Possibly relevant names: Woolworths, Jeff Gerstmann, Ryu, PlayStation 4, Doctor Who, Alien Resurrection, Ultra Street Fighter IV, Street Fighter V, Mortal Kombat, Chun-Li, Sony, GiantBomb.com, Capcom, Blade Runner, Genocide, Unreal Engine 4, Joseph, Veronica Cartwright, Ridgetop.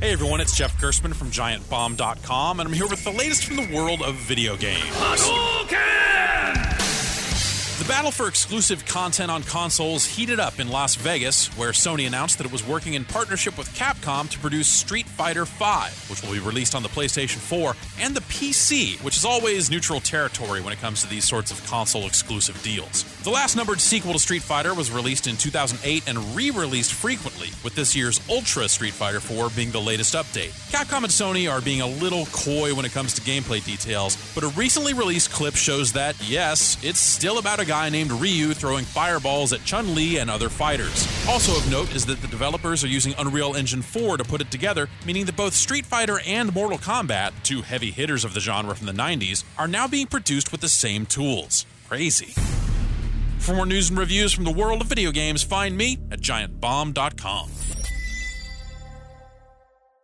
Hey everyone, it's Jeff Gerstmann from GiantBomb.com, and I'm here with the latest from the world of video games. The battle for exclusive content on consoles heated up in Las Vegas, where Sony announced that it was working in partnership with Capcom to produce Street Fighter V, which will be released on the PlayStation 4 and the PC, which is always neutral territory when it comes to these sorts of console-exclusive deals. The last numbered sequel to Street Fighter was released in 2008 and re-released frequently, with this year's Ultra Street Fighter IV being the latest update. Capcom and Sony are being a little coy when it comes to gameplay details, but a recently released clip shows that, yes, it's still about a guy named Ryu throwing fireballs at Chun-Li and other fighters. Also of note is that the developers are using Unreal Engine 4 to put it together, meaning that both Street Fighter and Mortal Kombat, two heavy hitters of the genre from the 90s, are now being produced with the same tools. Crazy. For more news and reviews from the world of video games, find me at GiantBomb.com.